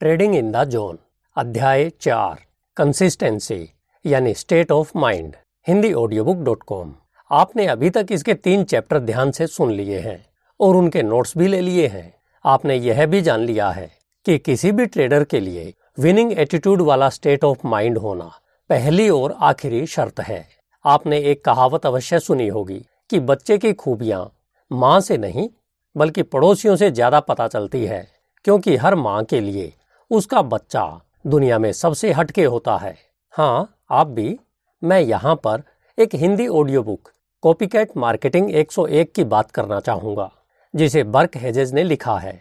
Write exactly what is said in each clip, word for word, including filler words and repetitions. Trading in the zone, अध्याय चार, consistency यानी state of mind, Hindi audio book dot com. आपने अभी तक इसके तीन चैप्टर ध्यान से सुन लिए हैं और उनके नोट्स भी ले लिए हैं। आपने यह भी जान लिया है कि किसी भी ट्रेडर के लिए विनिंग एटीट्यूड वाला स्टेट ऑफ माइंड होना पहली और आखिरी शर्त है। आपने एक कहावत अवश्य सुनी होगी कि बच्चे की खूबियां माँ से नहीं बल्कि पड़ोसियों से ज्यादा पता चलती है, क्योंकि हर माँ के लिए उसका बच्चा दुनिया में सबसे हटके होता है। हाँ, आप भी। मैं यहाँ पर एक Hindi audio book copycat marketing एक सौ एक की बात करना चाहूँगा, जिसे बर्क हेजेज ने लिखा है।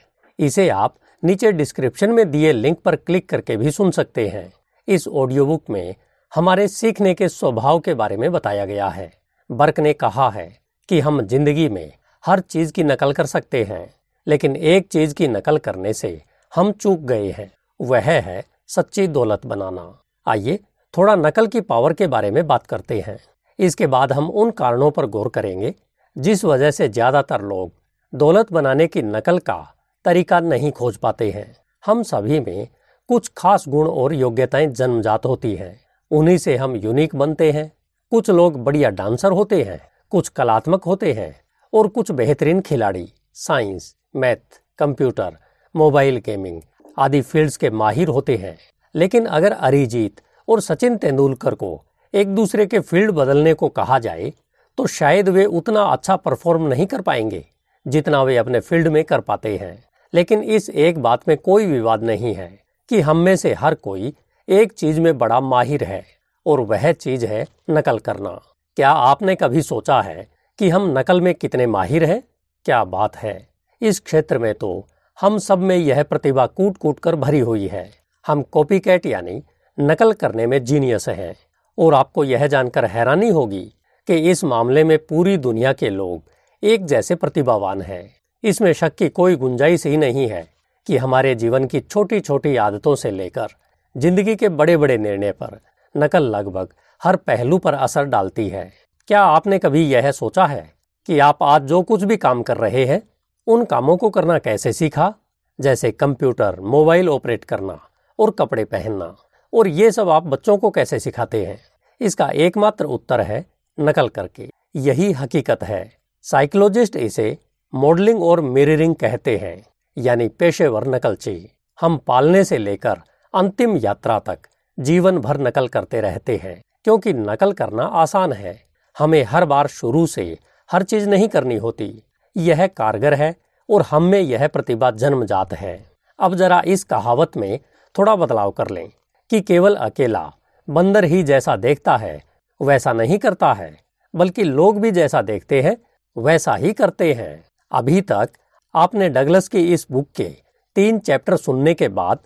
इसे आप नीचे डिस्क्रिप्शन में दिए लिंक पर क्लिक करके भी सुन सकते हैं। इस ऑडियो बुक में हमारे सीखने के स्वभाव के बारे में बताया गया है। बर्क ने कहा है कि हम जिंदगी में हर चीज़ की नकल कर सकते हैं, लेकिन एक चीज़ की नकल करने से हम चूक गए हैं, वह है सच्ची दौलत बनाना। आइए थोड़ा नकल की पावर के बारे में बात करते हैं। इसके बाद हम उन कारणों पर गौर करेंगे जिस वजह से ज़्यादातर लोग दौलत बनाने की नकल का तरीका नहीं खोज पाते हैं। हम सभी में कुछ खास गुण और योग्यताएं जन्मजात होती हैं, उन्हीं से हम यूनिक बनते हैं। कुछ लोग बढ़िया डांसर होते हैं, कुछ कलात्मक होते हैं और कुछ बेहतरीन खिलाड़ी। Science, math, computer, mobile gaming आदि फील्ड्स के माहिर होते हैं। लेकिन अगर अरिजीत और सचिन तेंदुलकर को एक दूसरे के फील्ड बदलने को कहा जाए तो शायद वे उतना अच्छा परफॉर्म नहीं कर पाएंगे जितना वे अपने फील्ड में कर पाते हैं। लेकिन इस एक बात में कोई विवाद नहीं है कि हम में से हर कोई एक चीज़ में बड़ा माहिर है, और वह चीज़ है नकल करना। क्या आपने कभी सोचा है कि हम नकल में कितने माहिर हैं? क्या बात है! इस क्षेत्र में तो हम सब में यह प्रतिभा कूट कूट कर भरी हुई है। हम कॉपीकैट यानी नकल करने में जीनियस हैं, और आपको यह जानकर हैरानी होगी कि इस मामले में पूरी दुनिया के लोग एक जैसे प्रतिभावान हैं। इसमें शक की कोई गुंजाइश ही नहीं है कि हमारे जीवन की छोटी छोटी आदतों से लेकर जिंदगी के बड़े बड़े निर्णय पर नकल लगभग हर पहलू पर असर डालती है। क्या आपने कभी यह सोचा है कि आप आज जो कुछ भी काम कर रहे हैं उन कामों को करना कैसे सीखा, जैसे कंप्यूटर, मोबाइल ऑपरेट करना और कपड़े पहनना? और ये सब आप बच्चों को कैसे सिखाते हैं? इसका एकमात्र उत्तर है नकल करके। यही हकीकत है। साइकोलॉजिस्ट इसे मॉडलिंग और मिररिंग कहते हैं, यानी पेशेवर नकलची। हम पालने से लेकर अंतिम यात्रा तक जीवन भर नकल करते रहते हैं, क्योंकि नकल करना आसान है। हमें हर बार शुरू से हर चीज़ नहीं करनी होती। यह कारगर है और हम में यह प्रतिभा जन्मजात है। अब जरा इस कहावत में थोड़ा बदलाव कर लें कि केवल अकेला बंदर ही जैसा देखता है वैसा नहीं करता है, बल्कि लोग भी जैसा देखते हैं वैसा ही करते हैं। अभी तक आपने डगलस की इस बुक के तीन चैप्टर सुनने के बाद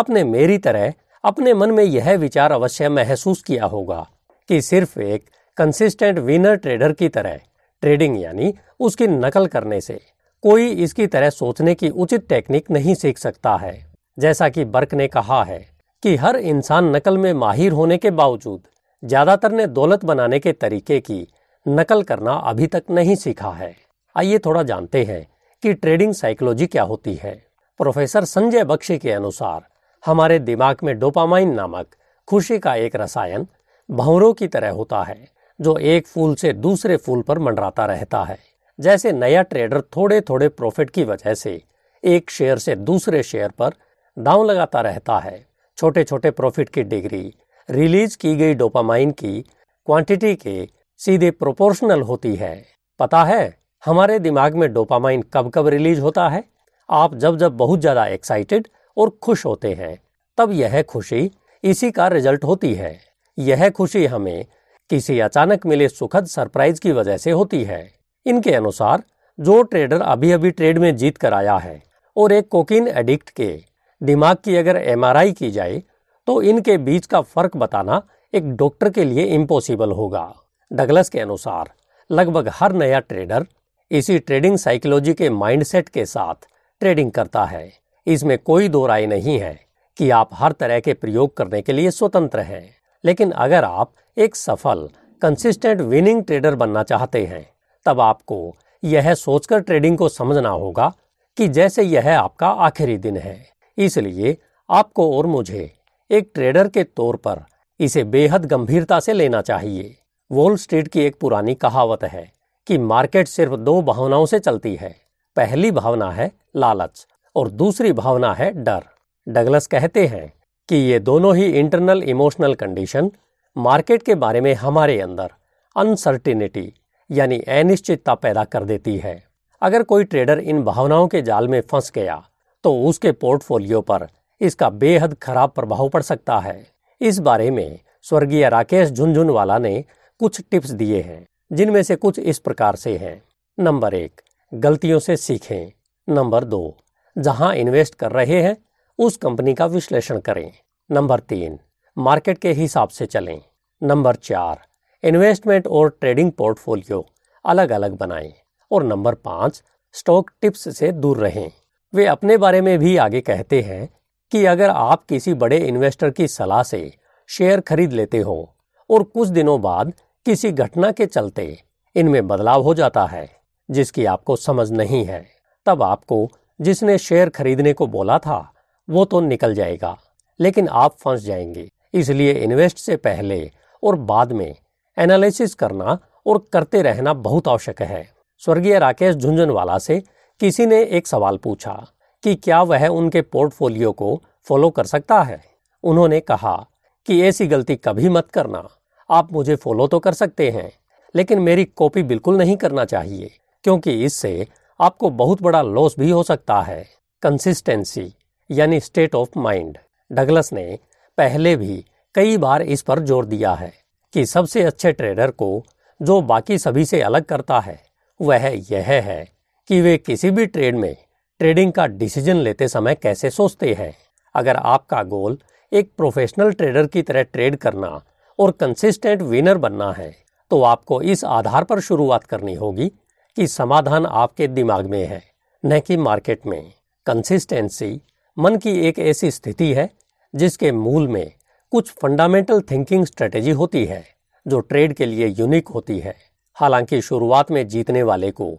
आपने मेरी तरह अपने मन में यह विचार अवश्य महसूस किया होगा कि सिर्फ एक कंसिस्टेंट विनर ट्रेडर की तरह ट्रेडिंग यानी उसकी नकल करने से कोई इसकी तरह सोचने की उचित टेक्निक नहीं सीख सकता है। जैसा कि बर्क ने कहा है कि हर इंसान नकल में माहिर होने के बावजूद ज़्यादातर ने दौलत बनाने के तरीके की नकल करना अभी तक नहीं सीखा है। आइए थोड़ा जानते हैं कि ट्रेडिंग साइकोलॉजी क्या होती है। प्रोफेसर संजय बख्शी के अनुसार हमारे दिमाग में डोपामाइन नामक खुशी का एक रसायन भंवरों की तरह होता है जो एक फूल से दूसरे फूल पर मंडराता रहता है। जैसे नया ट्रेडर थोड़े थोड़े प्रॉफिट की वजह से एक शेयर से दूसरे शेयर पर दांव लगाता रहता है, छोटे छोटे प्रॉफिट की डिग्री रिलीज की गई डोपामाइन की क्वांटिटी के सीधे प्रोपोर्शनल होती है। पता है हमारे दिमाग में डोपामाइन कब कब रिलीज होता है? आप जब जब बहुत ज़्यादा एक्साइटेड और खुश होते हैं, तब यह खुशी इसी का रिजल्ट होती है। यह खुशी हमें किसी अचानक मिले सुखद सरप्राइज की वजह से होती है। इनके अनुसार जो ट्रेडर अभी अभी ट्रेड में जीत कर आया है और एक कोकीन एडिक्ट के दिमाग की अगर एम आर आई की जाए तो इनके बीच का फर्क बताना एक डॉक्टर के लिए इम्पॉसिबल होगा। डगलस के अनुसार लगभग हर नया ट्रेडर इसी ट्रेडिंग साइकोलॉजी के माइंडसेट के साथ ट्रेडिंग करता है। इसमें कोई दो राय नहीं है कि आप हर तरह के प्रयोग करने के लिए स्वतंत्र हैं, लेकिन अगर आप एक सफल कंसिस्टेंट विनिंग ट्रेडर बनना चाहते हैं तब आपको यह सोचकर ट्रेडिंग को समझना होगा कि जैसे यह आपका आखिरी दिन है। इसलिए आपको और मुझे एक ट्रेडर के तौर पर इसे बेहद गंभीरता से लेना चाहिए। वॉल स्ट्रीट की एक पुरानी कहावत है कि मार्केट सिर्फ दो भावनाओं से चलती है, पहली भावना है लालच और दूसरी भावना है डर। डगलस कहते हैं कि ये दोनों ही इंटरनल इमोशनल कंडीशन मार्केट के बारे में हमारे अंदर अनसर्टिनिटी यानी अनिश्चितता पैदा कर देती है। अगर कोई ट्रेडर इन भावनाओं के जाल में फंस गया तो उसके पोर्टफोलियो पर इसका बेहद खराब प्रभाव पड़ सकता है। इस बारे में स्वर्गीय राकेश झुनझुनवाला ने कुछ टिप्स दिए हैं, जिनमें से कुछ इस प्रकार से हैं। नंबर एक, गलतियों से सीखें। नंबर दो, जहां इन्वेस्ट कर रहे हैं उस कंपनी का विश्लेषण करें। नंबर तीन, मार्केट के हिसाब से चलें। नंबर चार, इन्वेस्टमेंट और ट्रेडिंग पोर्टफोलियो अलग अलग बनाएं। और नंबर पाँच, स्टॉक टिप्स से दूर रहें। वे अपने बारे में भी आगे कहते हैं कि अगर आप किसी बड़े इन्वेस्टर की सलाह से शेयर खरीद लेते हो और कुछ दिनों बाद किसी घटना के चलते इनमें बदलाव हो जाता है जिसकी आपको समझ नहीं है, तब आपको जिसने शेयर खरीदने को बोला था वो तो निकल जाएगा लेकिन आप फंस जाएंगे। इसलिए इन्वेस्ट से पहले और बाद में एनालिसिस करना और करते रहना बहुत आवश्यक है। स्वर्गीय राकेश झुनझुनवाला से किसी ने एक सवाल पूछा कि क्या वह उनके पोर्टफोलियो को फॉलो कर सकता है। उन्होंने कहा कि ऐसी गलती कभी मत करना, आप मुझे फॉलो तो कर सकते हैं लेकिन मेरी कॉपी बिल्कुल नहीं करना चाहिए क्योंकि इससे आपको बहुत बड़ा लॉस भी हो सकता है। कंसिस्टेंसी यानी स्टेट ऑफ माइंड। डगलस ने पहले भी कई बार इस पर जोर दिया है कि सबसे अच्छे ट्रेडर को जो बाकी सभी से अलग करता है वह यह है कि वे किसी भी ट्रेड में ट्रेडिंग का डिसीजन लेते समय कैसे सोचते हैं। अगर आपका गोल एक प्रोफेशनल ट्रेडर की तरह ट्रेड करना और कंसिस्टेंट विनर बनना है तो आपको इस आधार पर शुरुआत करनी होगी कि समाधान आपके दिमाग में है, न कि मार्केट में। कंसिस्टेंसी मन की एक ऐसी स्थिति है जिसके मूल में कुछ फंडामेंटल थिंकिंग स्ट्रेटेजी होती है जो ट्रेड के लिए यूनिक होती है। हालांकि शुरुआत में जीतने वाले को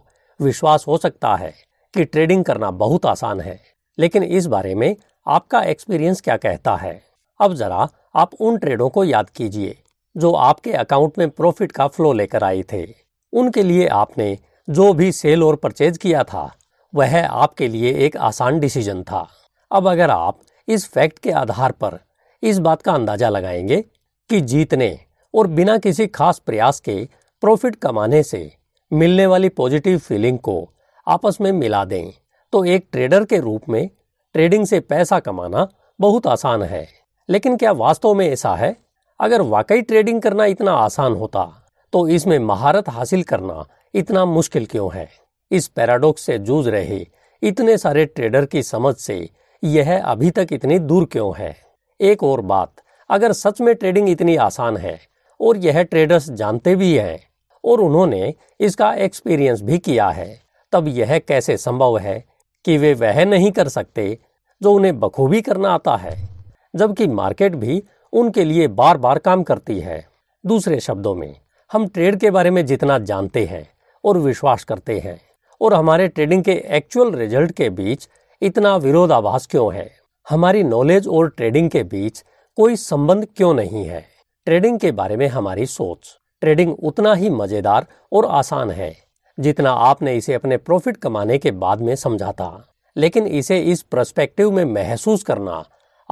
विश्वास हो सकता है कि ट्रेडिंग करना बहुत आसान है, लेकिन इस बारे में आपका एक्सपीरियंस क्या कहता है। अब जरा आप उन ट्रेडों को याद कीजिए जो आपके अकाउंट में प्रॉफिट का फ्लो लेकर आए थे। उनके लिए आपने जो भी सेल और परचेज किया था वह आपके लिए एक आसान डिसीजन था। अब अगर आप इस फैक्ट के आधार पर इस बात का अंदाजा लगाएंगे कि जीतने और बिना किसी खास प्रयास के प्रॉफिट कमाने से मिलने वाली पॉजिटिव फीलिंग को आपस में मिला दें तो एक ट्रेडर के रूप में ट्रेडिंग से पैसा कमाना बहुत आसान है। लेकिन क्या वास्तव में ऐसा है? अगर वाकई ट्रेडिंग करना इतना आसान होता तो इसमें महारत हासिल करना इतना मुश्किल क्यों है? इस पैराडॉक्स से जूझ रहे इतने सारे ट्रेडर की समझ से यह अभी तक इतनी दूर क्यों है? एक और बात, अगर सच में ट्रेडिंग इतनी आसान है और यह ट्रेडर्स जानते भी हैं और उन्होंने इसका एक्सपीरियंस भी किया है, तब यह कैसे संभव है कि वे वह नहीं कर सकते जो उन्हें बखूबी करना आता है, जबकि मार्केट भी उनके लिए बार बार काम करती है। दूसरे शब्दों में, हम ट्रेड के बारे में जितना जानते हैं और विश्वास करते हैं और हमारे ट्रेडिंग के एक्चुअल रिजल्ट के बीच इतना विरोधाभास क्यों है? हमारी नॉलेज और ट्रेडिंग के बीच कोई संबंध क्यों नहीं है? ट्रेडिंग के बारे में हमारी सोच। ट्रेडिंग उतना ही मज़ेदार और आसान है जितना आपने इसे अपने प्रॉफिट कमाने के बाद में समझा था, लेकिन इसे इस पर्सपेक्टिव में महसूस करना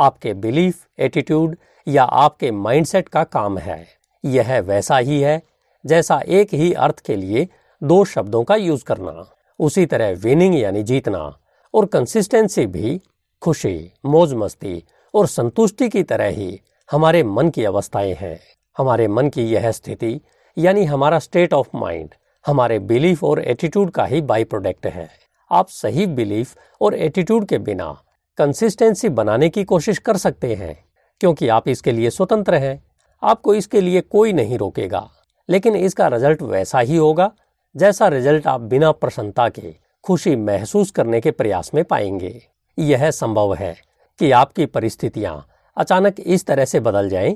आपके बिलीफ, एटीट्यूड या आपके माइंडसेट का काम है। यह वैसा ही है जैसा एक ही अर्थ के लिए दो शब्दों का यूज करना। उसी तरह विनिंग यानी जीतना और कंसिस्टेंसी भी खुशी, मौज मस्ती और संतुष्टि की तरह ही हमारे मन की अवस्थाएं हैं। हमारे मन की यह स्थिति यानी हमारा स्टेट ऑफ माइंड हमारे बिलीफ और एटीट्यूड का ही बाई प्रोडक्ट है। आप सही बिलीफ और एटीट्यूड के बिना कंसिस्टेंसी बनाने की कोशिश कर सकते हैं क्योंकि आप इसके लिए स्वतंत्र हैं, आपको इसके लिए कोई नहीं रोकेगा, लेकिन इसका रिजल्ट वैसा ही होगा जैसा रिजल्ट आप बिना प्रसन्नता के खुशी महसूस करने के प्रयास में पाएंगे। यह संभव है कि आपकी परिस्थितियां अचानक इस तरह से बदल जाएं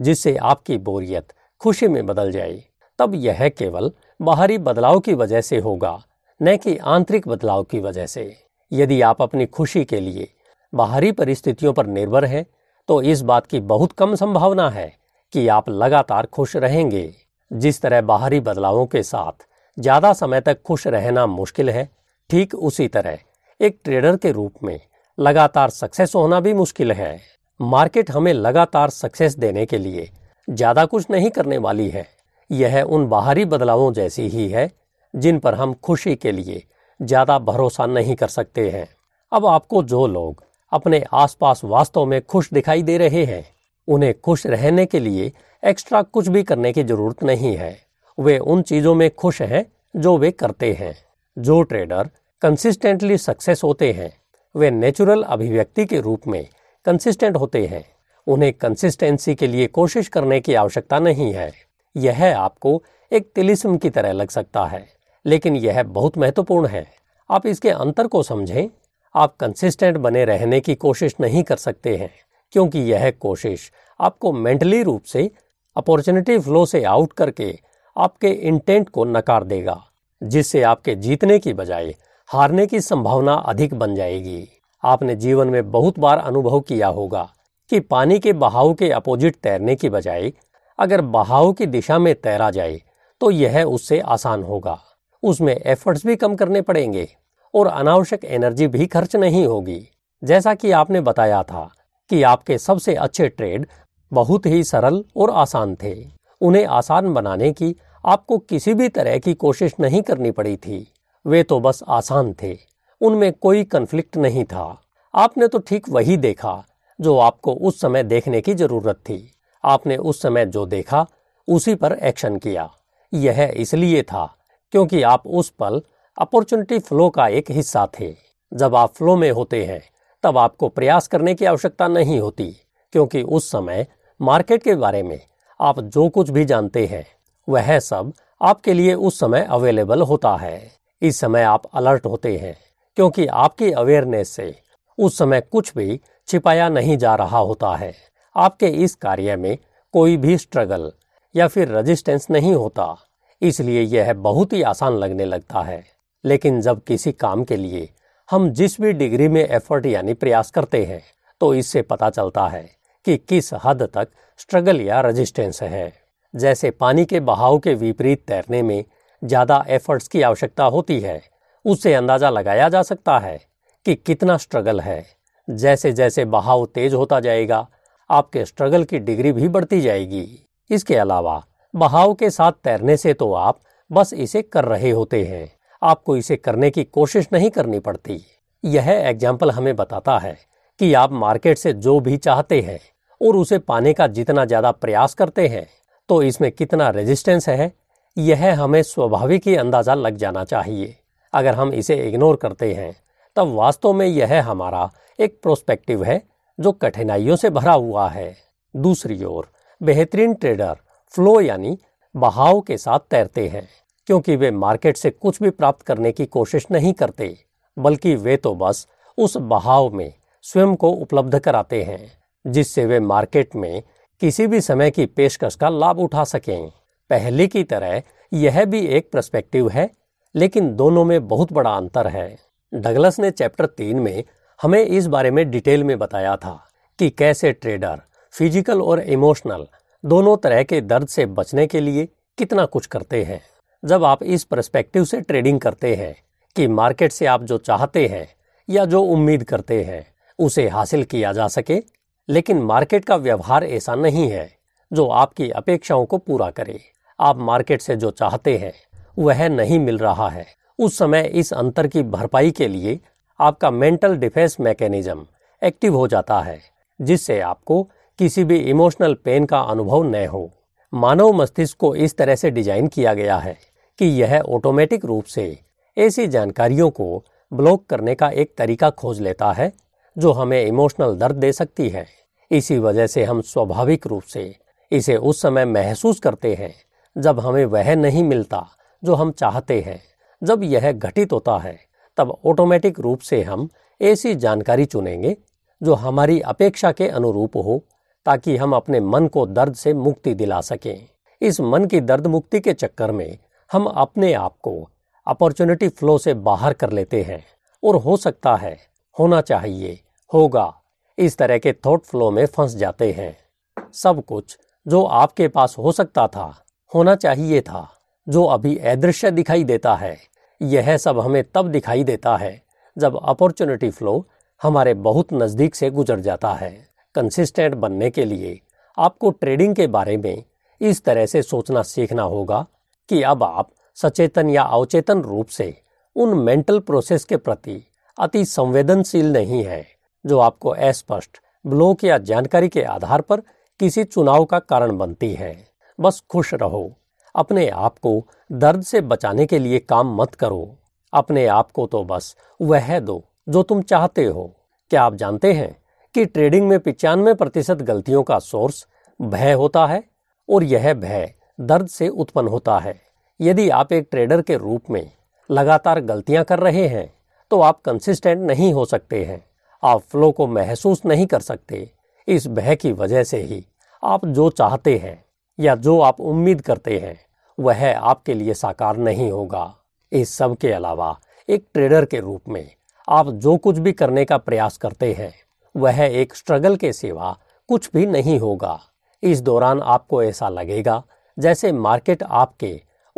जिससे आपकी बोरियत खुशी में बदल जाए। तब यह केवल बाहरी बदलाव की वजह से होगा, न कि आंतरिक बदलाव की वजह से। यदि आप अपनी खुशी के लिए बाहरी परिस्थितियों पर निर्भर है तो इस बात की बहुत कम संभावना है कि आप लगातार खुश रहेंगे। जिस तरह बाहरी बदलावों के साथ ज़्यादा समय तक खुश रहना मुश्किल है, ठीक उसी तरह एक ट्रेडर के रूप में लगातार सक्सेस होना भी मुश्किल है। मार्केट हमें लगातार सक्सेस देने के लिए ज़्यादा कुछ नहीं करने वाली है। यह उन बाहरी बदलावों जैसी ही है जिन पर हम खुशी के लिए ज़्यादा भरोसा नहीं कर सकते हैं। अब आपको जो लोग अपने आसपास वास्तव में खुश दिखाई दे रहे हैं, उन्हें खुश रहने के लिए एक्स्ट्रा कुछ भी करने की जरूरत नहीं है। वे उन चीज़ों में खुश हैं जो वे करते हैं। जो ट्रेडर कंसिस्टेंटली सक्सेस होते हैं वे नेचुरल अभिव्यक्ति के रूप में कंसिस्टेंट होते हैं। उन्हें कंसिस्टेंसी के लिए कोशिश करने की आवश्यकता नहीं है। यह आपको एक तिलिस्म की तरह लग सकता है, लेकिन यह बहुत महत्वपूर्ण है। आप इसके अंतर को समझें। आप कंसिस्टेंट बने रहने की कोशिश नहीं कर सकते हैं, क्योंकि यह कोशिश आपको मेंटली रूप से अपॉर्चुनिटी फ्लो से आउट करके आपके इंटेंट को नकार देगा, जिससे आपके जीतने की बजाय हारने की संभावना अधिक बन जाएगी। आपने जीवन में बहुत बार अनुभव किया होगा कि पानी के बहाव के अपोजिट तैरने की बजाय अगर बहाव की दिशा में तैरा जाए तो यह उससे आसान होगा। उसमें एफर्ट्स भी कम करने पड़ेंगे और अनावश्यक एनर्जी भी खर्च नहीं होगी। जैसा कि आपने बताया था कि आपके सबसे अच्छे ट्रेड बहुत ही सरल और आसान थे। उन्हें आसान बनाने की आपको किसी भी तरह की कोशिश नहीं करनी पड़ी थी। वे तो बस आसान थे, उनमें कोई कन्फ्लिक्ट नहीं था। आपने तो ठीक वही देखा जो आपको उस समय देखने की जरूरत थी। आपने उस समय जो देखा उसी पर एक्शन किया। यह इसलिए था क्योंकि आप उस पल अपॉर्चुनिटी फ्लो का एक हिस्सा थे। जब आप फ्लो में होते हैं तब आपको प्रयास करने की आवश्यकता नहीं होती, क्योंकि उस समय मार्केट के बारे में आप जो कुछ भी जानते हैं वह सब आपके लिए उस समय अवेलेबल होता है। इस समय आप अलर्ट होते हैं क्योंकि आपकी अवेयरनेस से उस समय कुछ भी छिपाया नहीं जा रहा होता है। आपके इस कार्य में कोई भी स्ट्रगल या फिर रेजिस्टेंस नहीं होता, इसलिए यह बहुत ही आसान लगने लगता है। लेकिन जब किसी काम के लिए हम जिस भी डिग्री में एफर्ट यानी प्रयास करते हैं तो इससे पता चलता है कि किस हद तक स्ट्रगल या रेजिस्टेंस है। जैसे पानी के बहाव के विपरीत तैरने में ज़्यादा एफर्ट्स की आवश्यकता होती है, उससे अंदाज़ा लगाया जा सकता है कि कितना स्ट्रगल है। जैसे जैसे बहाव तेज होता जाएगा आपके स्ट्रगल की डिग्री भी बढ़ती जाएगी। इसके अलावा बहाव के साथ तैरने से तो आप बस इसे कर रहे होते हैं, आपको इसे करने की कोशिश नहीं करनी पड़ती। यह एग्जाम्पल हमें बताता है कि आप मार्केट से जो भी चाहते हैं और उसे पाने का जितना ज़्यादा प्रयास करते हैं तो इसमें कितना रेजिस्टेंस है, यह हमें स्वाभाविक ही अंदाज़ा लग जाना चाहिए। अगर हम इसे इग्नोर करते हैं तब वास्तव में यह हमारा एक प्रोस्पेक्टिव है जो कठिनाइयों से भरा हुआ है। दूसरी ओर बेहतरीन ट्रेडर फ्लो यानी बहाव के साथ तैरते हैं, क्योंकि वे मार्केट से कुछ भी प्राप्त करने की कोशिश नहीं करते, बल्कि वे तो बस उस बहाव में स्वयं को उपलब्ध कराते हैं जिससे वे मार्केट में किसी भी समय की पेशकश का लाभ उठा सकें। पहले की तरह यह भी एक पर्सपेक्टिव है, लेकिन दोनों में बहुत बड़ा अंतर है। डगलस ने चैप्टर तीन में हमें इस बारे में डिटेल में बताया था कि कैसे ट्रेडर फिजिकल और इमोशनल दोनों तरह के दर्द से बचने के लिए कितना कुछ करते हैं। जब आप इस पर्सपेक्टिव से ट्रेडिंग करते हैं कि मार्केट से आप जो चाहते हैं या जो उम्मीद करते हैं उसे हासिल किया जा सके, लेकिन मार्केट का व्यवहार ऐसा नहीं है जो आपकी अपेक्षाओं को पूरा करे। आप मार्केट से जो चाहते हैं वह नहीं मिल रहा है। उस समय इस अंतर की भरपाई के लिए आपका मेंटल डिफेंस मैकेनिज्म एक्टिव हो जाता है, जिससे आपको किसी भी इमोशनल पेन का अनुभव न हो। मानव मस्तिष्क को इस तरह से डिजाइन किया गया है कि यह ऑटोमेटिक रूप से ऐसी जानकारियों को ब्लॉक करने का एक तरीका खोज लेता है जो हमें इमोशनल दर्द दे सकती है। इसी वजह से हम स्वाभाविक रूप से इसे उस समय महसूस करते हैं जब हमें वह नहीं मिलता जो हम चाहते हैं। जब यह घटित होता है तब ऑटोमेटिक रूप से हम ऐसी जानकारी चुनेंगे जो हमारी अपेक्षा के अनुरूप हो, ताकि हम अपने मन को दर्द से मुक्ति दिला सकें। इस मन की दर्द मुक्ति के चक्कर में हम अपने आप को अपॉर्चुनिटी फ्लो से बाहर कर लेते हैं और हो सकता है, होना चाहिए, होगा, इस तरह के थॉट फ्लो में फंस जाते हैं। सब कुछ जो आपके पास हो सकता था, होना चाहिए था, जो अभी अदृश्य दिखाई देता है, यह सब हमें तब दिखाई देता है जब अपॉर्चुनिटी फ्लो हमारे बहुत नज़दीक से गुजर जाता है। कंसिस्टेंट बनने के लिए आपको ट्रेडिंग के बारे में इस तरह से सोचना सीखना होगा कि अब आप सचेतन या अवचेतन रूप से उन मेंटल प्रोसेस के प्रति अति संवेदनशील नहीं है जो आपको अस्पष्ट, ब्लॉक या जानकारी के आधार पर किसी चुनाव का कारण बनती है। बस खुश रहो, अपने आप को दर्द से बचाने के लिए काम मत करो, अपने आप को तो बस वह दो जो तुम चाहते हो। क्या आप जानते हैं कि ट्रेडिंग में पिचानवे प्रतिशत गलतियों का सोर्स भय होता है और यह भय दर्द से उत्पन्न होता है। यदि आप एक ट्रेडर के रूप में लगातार गलतियां कर रहे हैं तो आप कंसिस्टेंट नहीं हो सकते हैं, आप फ्लो को महसूस नहीं कर सकते। इस भय की वजह से ही आप जो चाहते हैं या जो आप उम्मीद करते हैं वह आपके लिए साकार नहीं होगा। इस सब के अलावा एक ट्रेडर के रूप में आप जो कुछ भी करने का प्रयास करते हैं वह एक स्ट्रगल के सिवा कुछ भी नहीं होगा। इस दौरान आपको ऐसा लगेगा जैसे मार्केट आपके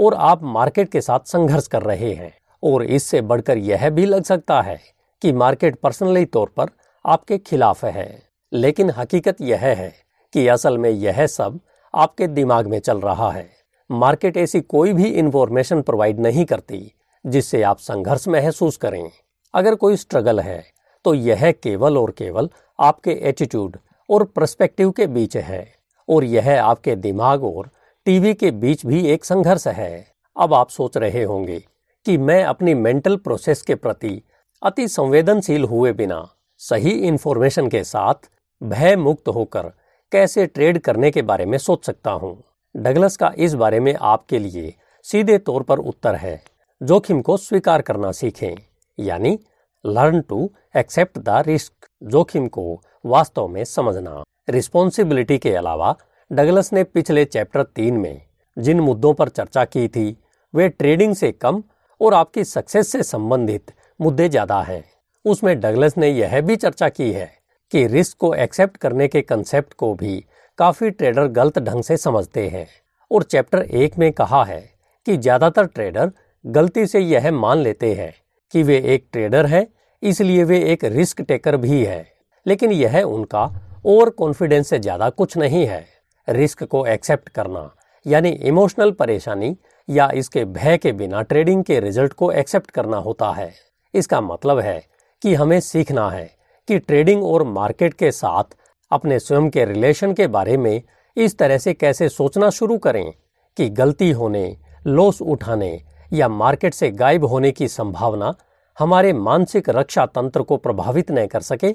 और आप मार्केट के साथ संघर्ष कर रहे हैं, और इससे बढ़कर यह भी लग सकता है कि मार्केट पर्सनली तौर पर आपके खिलाफ है। लेकिन हकीकत यह है कि असल में यह सब आपके दिमाग में चल रहा है। मार्केट ऐसी कोई भी इंफॉर्मेशन प्रोवाइड नहीं करती जिससे आप संघर्ष महसूस करें। अगर कोई स्ट्रगल है तो यह केवल और केवल आपके एटीट्यूड और पर्सपेक्टिव के बीच है, और यह आपके दिमाग और टीवी के बीच भी एक संघर्ष है। अब आप सोच रहे होंगे कि मैं अपनी मेंटल प्रोसेस के प्रति अति संवेदनशील हुए बिना सही इंफॉर्मेशन के साथ भय मुक्त होकर कैसे ट्रेड करने के बारे में सोच सकता हूँ। डगलस का इस बारे में आपके लिए सीधे तौर पर उत्तर है, जोखिम को स्वीकार करना सीखें, यानी learn to accept the risk, जोखिम को वास्तव में समझना। रिस्पॉन्सिबिलिटी के अलावा डगलस ने पिछले चैप्टर तीन में जिन मुद्दों पर चर्चा की थी वे ट्रेडिंग से कम और आपकी सक्सेस से संबंधित मुद्दे ज्यादा हैं। उसमें डगलस ने यह भी चर्चा की है कि रिस्क को एक्सेप्ट करने के कंसेप्ट को भी काफी ट्रेडर गलत ढंग से समझते हैं, और चैप्टर एक में कहा है कि ज्यादातर ट्रेडर गलती से यह मान लेते हैं कि वे एक ट्रेडर हैं इसलिए वे एक रिस्क टेकर भी है, लेकिन यह उनका ओवर कॉन्फिडेंस से ज्यादा कुछ नहीं है। रिस्क को एक्सेप्ट करना यानी इमोशनल परेशानी या इसके भय के बिना ट्रेडिंग के रिजल्ट को एक्सेप्ट करना होता है। इसका मतलब है कि हमें सीखना है कि ट्रेडिंग और मार्केट के साथ अपने स्वयं के रिलेशन के बारे में इस तरह से कैसे सोचना शुरू करें कि गलती होने, लॉस उठाने या मार्केट से गायब होने की संभावना हमारे मानसिक रक्षा तंत्र को प्रभावित न कर सके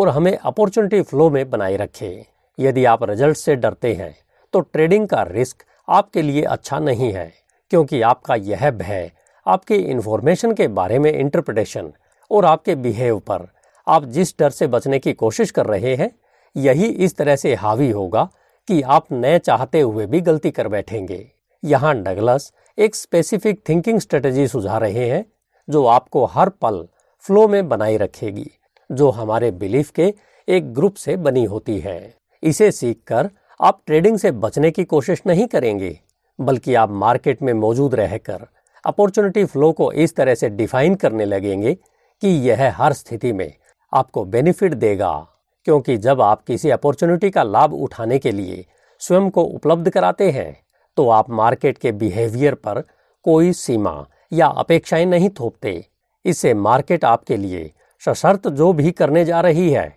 और हमें अपॉर्चुनिटी फ्लो में बनाए रखे। यदि आप रिजल्ट से डरते हैं तो ट्रेडिंग का रिस्क आपके लिए अच्छा नहीं है, क्योंकि आपका यह भय आपके इन्फॉर्मेशन के बारे में इंटरप्रिटेशन और आपके बिहेव पर आप जिस डर से बचने की कोशिश कर रहे हैं यही इस तरह से हावी होगा कि आप न चाहते हुए भी गलती कर बैठेंगे। यहाँ डगलस एक स्पेसिफिक थिंकिंग स्ट्रेटजी सुझा रहे हैं जो आपको हर पल फ्लो में बनाए रखेगी, जो हमारे बिलीफ के एक ग्रुप से बनी होती है। इसे सीखकर आप ट्रेडिंग से बचने की कोशिश नहीं करेंगे, बल्कि आप मार्केट में मौजूद रहकर अपॉर्चुनिटी फ्लो को इस तरह से डिफाइन करने लगेंगे कि यह हर स्थिति में आपको बेनिफिट देगा। क्योंकि जब आप किसी अपॉर्चुनिटी का लाभ उठाने के लिए स्वयं को उपलब्ध कराते हैं तो आप मार्केट के बिहेवियर पर कोई सीमा या अपेक्षाएं नहीं थोपते। इससे मार्केट आपके लिए सशर्त जो भी करने जा रही है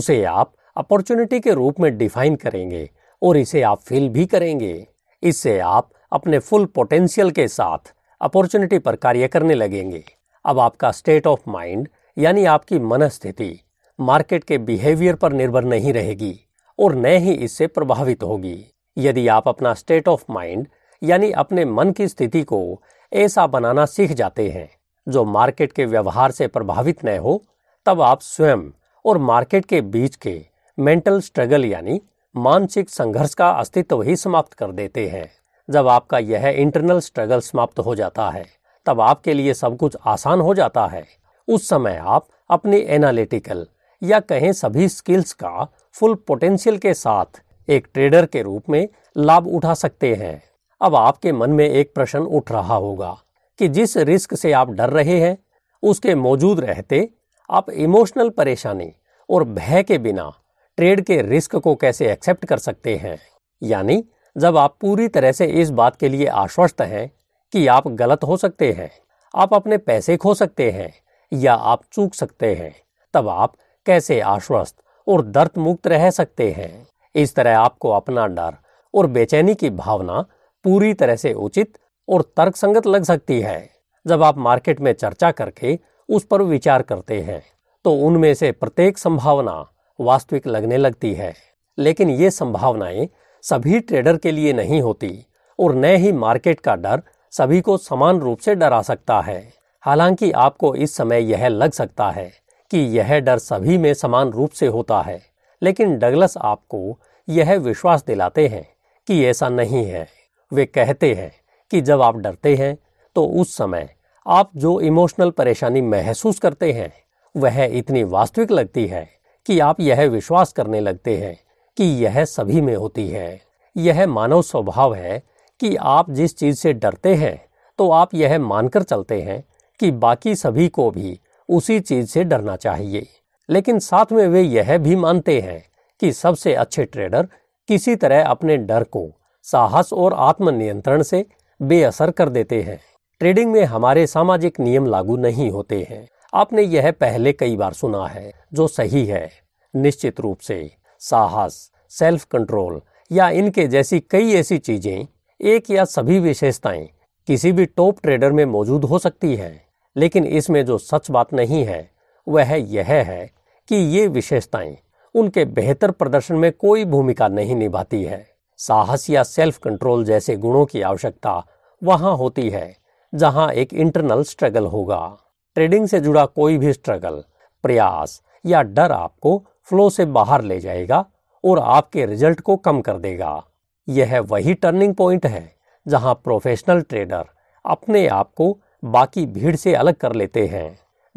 उसे आप अपॉर्चुनिटी के रूप में डिफाइन करेंगे और इसे आप फील भी करेंगे। इससे आप अपने फुल पोटेंशियल के साथ अपॉर्चुनिटी पर कार्य करने लगेंगे। अब आपका स्टेट ऑफ माइंड यानी आपकी मनस्थिति मार्केट के बिहेवियर पर निर्भर नहीं रहेगी और न ही इससे प्रभावित होगी। यदि आप अपना स्टेट ऑफ माइंड यानी अपने मन की स्थिति को ऐसा बनाना सीख जाते हैं जो मार्केट के व्यवहार से प्रभावित न हो, तब आप स्वयं और मार्केट के बीच के मेंटल स्ट्रगल यानी मानसिक संघर्ष का अस्तित्व ही समाप्त कर देते हैं। जब आपका यह इंटरनल स्ट्रगल समाप्त हो जाता है तब आपके लिए सब कुछ आसान हो जाता है। उस समय आप अपनी एनालिटिकल या कहें सभी स्किल्स का फुल पोटेंशियल के साथ एक ट्रेडर के रूप में लाभ उठा सकते हैं। अब आपके मन में एक प्रश्न उठ रहा होगा कि जिस रिस्क से आप डर रहे हैं उसके मौजूद रहते आप इमोशनल परेशानी और भय के बिना ट्रेड के रिस्क को कैसे एक्सेप्ट कर सकते हैं। यानी जब आप पूरी तरह से इस बात के लिए आश्वस्त हैं कि आप गलत हो सकते हैं, आप अपने पैसे खो सकते हैं या आप चूक सकते हैं, तब आप कैसे आश्वस्त और दर्द मुक्त रह सकते हैं। इस तरह आपको अपना डर और बेचैनी की भावना पूरी तरह से उचित और तर्कसंगत लग सकती है। जब आप मार्केट में चर्चा करके उस पर विचार करते हैं तो उनमें से प्रत्येक संभावना वास्तविक लगने लगती है, लेकिन ये संभावनाएं सभी ट्रेडर के लिए नहीं होती और न ही मार्केट का डर सभी को समान रूप से डरा सकता है। हालांकि आपको इस समय यह लग सकता है कि यह डर सभी में समान रूप से होता है, लेकिन डगलस आपको यह विश्वास दिलाते हैं कि ऐसा नहीं है। वे कहते हैं कि जब आप डरते हैं तो उस समय आप जो इमोशनल परेशानी महसूस करते हैं वह इतनी वास्तविक लगती है कि आप यह विश्वास करने लगते हैं कि यह सभी में होती है। यह मानव स्वभाव है कि आप जिस चीज़ से डरते हैं तो आप यह मानकर चलते हैं कि बाकी सभी को भी उसी चीज़ से डरना चाहिए, लेकिन साथ में वे यह भी मानते हैं कि सबसे अच्छे ट्रेडर किसी तरह अपने डर को साहस और आत्मनियंत्रण से बेअसर कर देते हैं। ट्रेडिंग में हमारे सामाजिक नियम लागू नहीं होते हैं। आपने यह पहले कई बार सुना है, जो सही है। निश्चित रूप से साहस, सेल्फ कंट्रोल या इनके जैसी कई ऐसी चीजें, एक या सभी विशेषताएं किसी भी टॉप ट्रेडर में मौजूद हो सकती हैं, लेकिन इसमें जो सच बात नहीं है वह यह है कि ये विशेषताएं उनके बेहतर प्रदर्शन में कोई भूमिका नहीं निभाती है। साहस या सेल्फ कंट्रोल जैसे गुणों की आवश्यकता वहां होती है जहां एक इंटरनल स्ट्रगल होगा। ट्रेडिंग से जुड़ा कोई भी स्ट्रगल, प्रयास या डर आपको फ्लो से बाहर ले जाएगा और आपके रिजल्ट को कम कर देगा। यह वही टर्निंग पॉइंट है जहां प्रोफेशनल ट्रेडर अपने आप को बाकी भीड़ से अलग कर लेते हैं।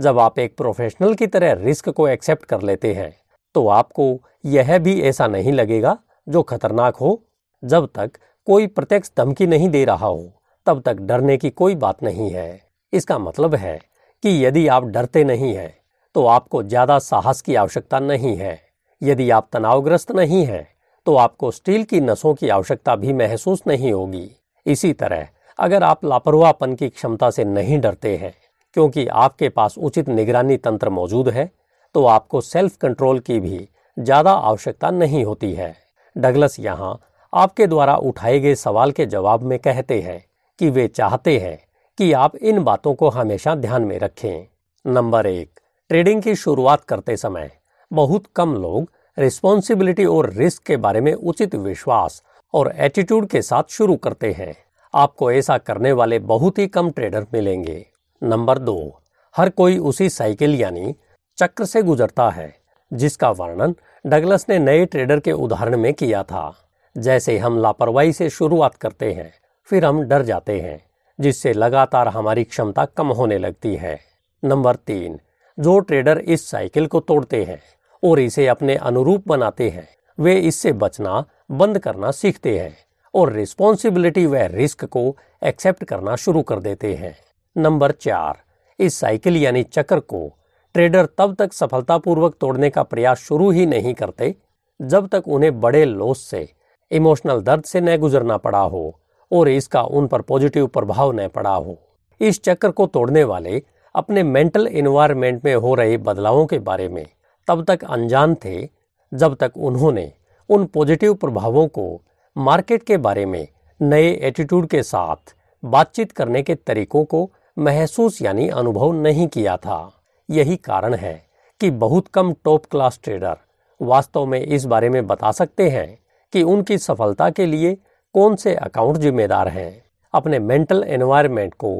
जब आप एक प्रोफेशनल की तरह रिस्क को एक्सेप्ट कर लेते हैं तो आपको यह भी ऐसा नहीं लगेगा जो खतरनाक हो। जब तक कोई प्रत्यक्ष धमकी नहीं दे रहा हो तब तक डरने की कोई बात नहीं है। इसका मतलब है कि यदि आप डरते नहीं हैं तो आपको ज़्यादा साहस की आवश्यकता नहीं है। यदि आप तनावग्रस्त नहीं हैं तो आपको स्टील की नसों की आवश्यकता भी महसूस नहीं होगी। इसी तरह अगर आप लापरवाहपन की क्षमता से नहीं डरते हैं क्योंकि आपके पास उचित निगरानी तंत्र मौजूद है, तो आपको सेल्फ कंट्रोल की भी ज़्यादा आवश्यकता नहीं होती है। डगलस यहाँ आपके द्वारा उठाए गए सवाल के जवाब में कहते हैं कि वे चाहते हैं कि आप इन बातों को हमेशा ध्यान में रखें। नंबर एक, ट्रेडिंग की शुरुआत करते समय बहुत कम लोग रिस्पॉन्सिबिलिटी और रिस्क के बारे में उचित विश्वास और एटीट्यूड के साथ शुरू करते हैं। आपको ऐसा करने वाले बहुत ही कम ट्रेडर मिलेंगे। नंबर दो, हर कोई उसी साइकिल यानी चक्र से गुजरता है जिसका वर्णन डगलस ने नए ट्रेडर के उदाहरण में किया था। जैसे हम लापरवाही से शुरुआत करते हैं, फिर हम डर जाते हैं जिससे लगातार हमारी क्षमता कम होने लगती है। नंबर तीन, जो ट्रेडर इस साइकिल को तोड़ते हैं और इसे अपने अनुरूप बनाते हैं वे इससे बचना बंद करना सीखते हैं और रिस्पॉन्सिबिलिटी व रिस्क को एक्सेप्ट करना शुरू कर देते हैं। नंबर चार, इस साइकिल यानी चक्र को ट्रेडर तब तक सफलतापूर्वक तोड़ने का प्रयास शुरू ही नहीं करते जब तक उन्हें बड़े लॉस से, इमोशनल दर्द से न गुजरना पड़ा हो और इसका उन पर पॉजिटिव प्रभाव न पड़ा हो। इस चक्र को तोड़ने वाले अपने मेंटल एनवायरनमेंट में हो रहे बदलावों के बारे में तब तक अनजान थे जब तक उन्होंने उन पॉजिटिव प्रभावों को मार्केट के बारे में नए एटीट्यूड के साथ बातचीत करने के तरीकों को महसूस यानी अनुभव नहीं किया था। यही कारण है कि बहुत कम टॉप क्लास ट्रेडर वास्तव में इस बारे में बता सकते हैं कि उनकी सफलता के लिए कौन से अकाउंट जिम्मेदार हैं। अपने मेंटल एनवायरनमेंट को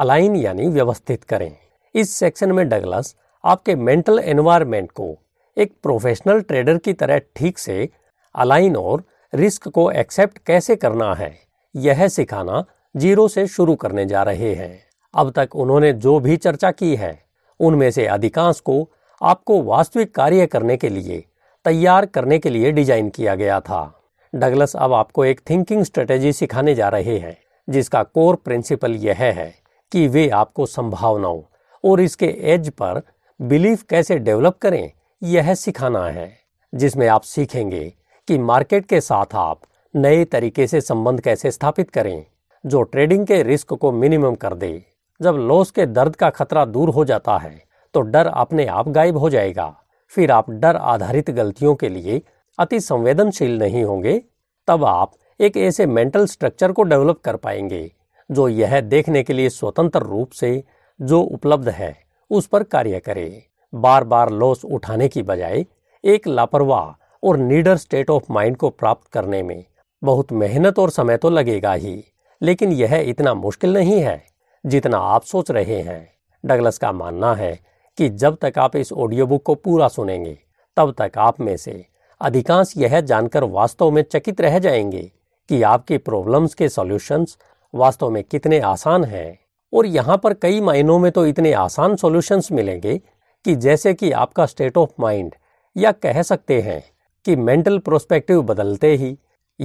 अलाइन यानी व्यवस्थित करें। इस सेक्शन में डगलस आपके मेंटल एनवायरनमेंट को एक प्रोफेशनल ट्रेडर की तरह ठीक से अलाइन और रिस्क को एक्सेप्ट कैसे करना है यह सिखाना जीरो से शुरू करने जा रहे हैं। अब तक उन्होंने जो भी चर्चा की है उनमें से अधिकांश को आपको वास्तविक कार्य करने के लिए तैयार करने के लिए डिजाइन किया गया था। डगलस अब आपको एक थिंकिंग स्ट्रेटेजी सिखाने जा रहे हैं जिसका कोर प्रिंसिपल यह है कि वे आपको संभावनाओं और इसके एज पर बिलीफ कैसे डेवलप करें यह सिखाना है, जिसमें आप सीखेंगे कि मार्केट के साथ आप नए तरीके से संबंध कैसे स्थापित करें जो ट्रेडिंग के रिस्क को मिनिमम कर दे। जब लॉस के दर्द का खतरा दूर हो जाता है तो डर अपने आप गायब हो जाएगा। फिर आप डर आधारित गलतियों के लिए अति संवेदनशील नहीं होंगे। तब आप एक ऐसे मेंटल स्ट्रक्चर को डेवलप कर पाएंगे जो यह देखने के लिए स्वतंत्र रूप से जो उपलब्ध है उस पर कार्य करे। बार बार लॉस उठाने की बजाय एक लापरवाह और निडर स्टेट ऑफ माइंड को प्राप्त करने में बहुत मेहनत और समय तो लगेगा ही, लेकिन यह इतना मुश्किल नहीं है जितना आप सोच रहे हैं। डगलस का मानना है कि जब तक आप इस ऑडियो बुक को पूरा सुनेंगे तब तक आप में से अधिकांश यह जानकर वास्तव में चकित रह जाएंगे कि आपकी प्रॉब्लम्स के सॉल्यूशंस वास्तव में कितने आसान हैं। और यहाँ पर कई मायनों में तो इतने आसान सॉल्यूशंस मिलेंगे कि जैसे कि आपका स्टेट ऑफ माइंड या कह सकते हैं कि मेंटल प्रोस्पेक्टिव बदलते ही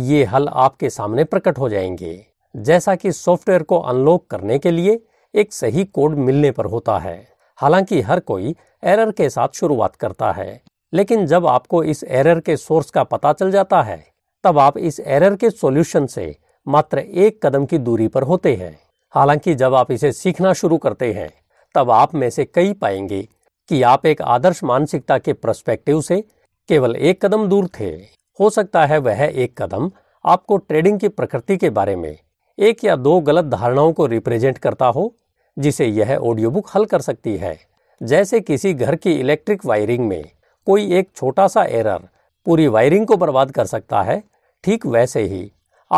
ये हल आपके सामने प्रकट हो जाएंगे, जैसा कि सॉफ्टवेयर को अनलॉक करने के लिए एक सही कोड मिलने पर होता है। हालांकि हर कोई एरर के साथ शुरुआत करता है, लेकिन जब आपको इस एरर के सोर्स का पता चल जाता है तब आप इस एरर के सॉल्यूशन से मात्र एक कदम की दूरी पर होते हैं। हालांकि जब आप इसे सीखना शुरू करते हैं तब आप में से कई पाएंगे कि आप एक आदर्श मानसिकता के पर्सपेक्टिव से केवल एक कदम दूर थे। हो सकता है वह एक कदम आपको ट्रेडिंग की प्रकृति के बारे में एक या दो गलत धारणाओं को रिप्रेजेंट करता हो जिसे यह ऑडियो बुक हल कर सकती है। जैसे किसी घर की इलेक्ट्रिक वायरिंग में कोई एक छोटा सा एरर पूरी वायरिंग को बर्बाद कर सकता है, ठीक वैसे ही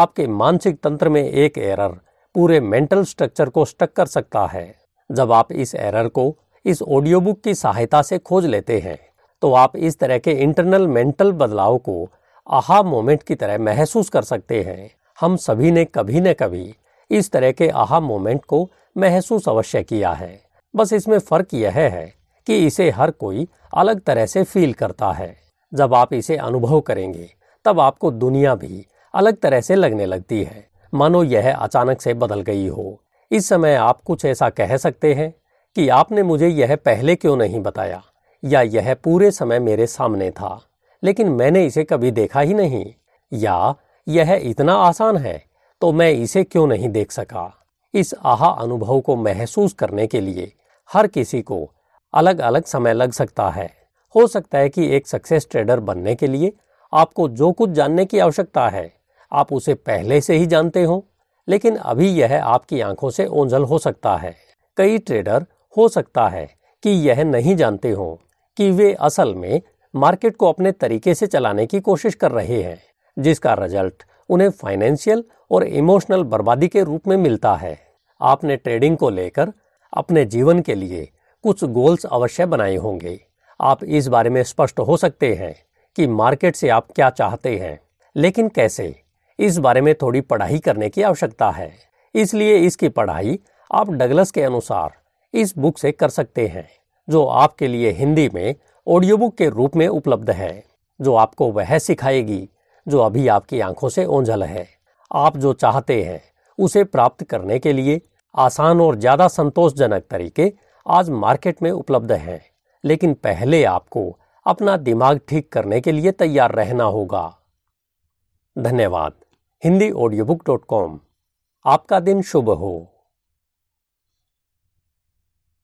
आपके मानसिक तंत्र में एक एरर पूरे मेंटल स्ट्रक्चर को स्टक कर सकता है। जब आप इस एरर को इस ऑडियो बुक की सहायता से खोज लेते हैं तो आप इस तरह के इंटरनल मेंटल बदलाव को आहा मोमेंट की तरह महसूस कर सकते हैं। हम सभी ने कभी न कभी इस तरह के आहा मोमेंट को महसूस अवश्य किया है, बस इसमें फर्क यह है कि इसे हर कोई अलग तरह से फील करता है। जब आप इसे अनुभव करेंगे तब आपको दुनिया भी अलग तरह से लगने लगती है, मानो यह अचानक से बदल गई हो। इस समय आप कुछ ऐसा कह सकते हैं कि आपने मुझे यह पहले क्यों नहीं बताया, या यह पूरे समय मेरे सामने था लेकिन मैंने इसे कभी देखा ही नहीं, या यह इतना आसान है तो मैं इसे क्यों नहीं देख सका। इस आहा अनुभव को महसूस करने के लिए हर किसी को अलग अलग समय लग सकता है। हो सकता है कि एक सक्सेस ट्रेडर बनने के लिए आपको जो कुछ जानने की आवश्यकता है आप उसे पहले से ही जानते हो, लेकिन अभी यह आपकी आंखों से ओझल हो सकता है। कई ट्रेडर हो सकता है कि यह नहीं जानते हो कि वे असल में मार्केट को अपने तरीके से चलाने की कोशिश कर रहे हैं, जिसका रिजल्ट उन्हें फाइनेंशियल और इमोशनल बर्बादी के रूप में मिलता है। आपने ट्रेडिंग को लेकर अपने जीवन के लिए कुछ गोल्स अवश्य बनाए होंगे। आप इस बारे में स्पष्ट हो सकते हैं कि मार्केट से आप क्या चाहते हैं, लेकिन कैसे, इस बारे में थोड़ी पढ़ाई करने की आवश्यकता है। इसलिए इसकी पढ़ाई आप डगलस के अनुसार इस बुक से कर सकते हैं जो आपके लिए हिंदी में ऑडियो बुक के रूप में उपलब्ध है, जो आपको वह सिखाएगी जो अभी आपकी आंखों से ओझल है। आप जो चाहते हैं उसे प्राप्त करने के लिए आसान और ज़्यादा संतोषजनक तरीके आज मार्केट में उपलब्ध हैं, लेकिन पहले आपको अपना दिमाग ठीक करने के लिए तैयार रहना होगा। धन्यवाद। Hindi audio book dot com. आपका दिन शुभ हो।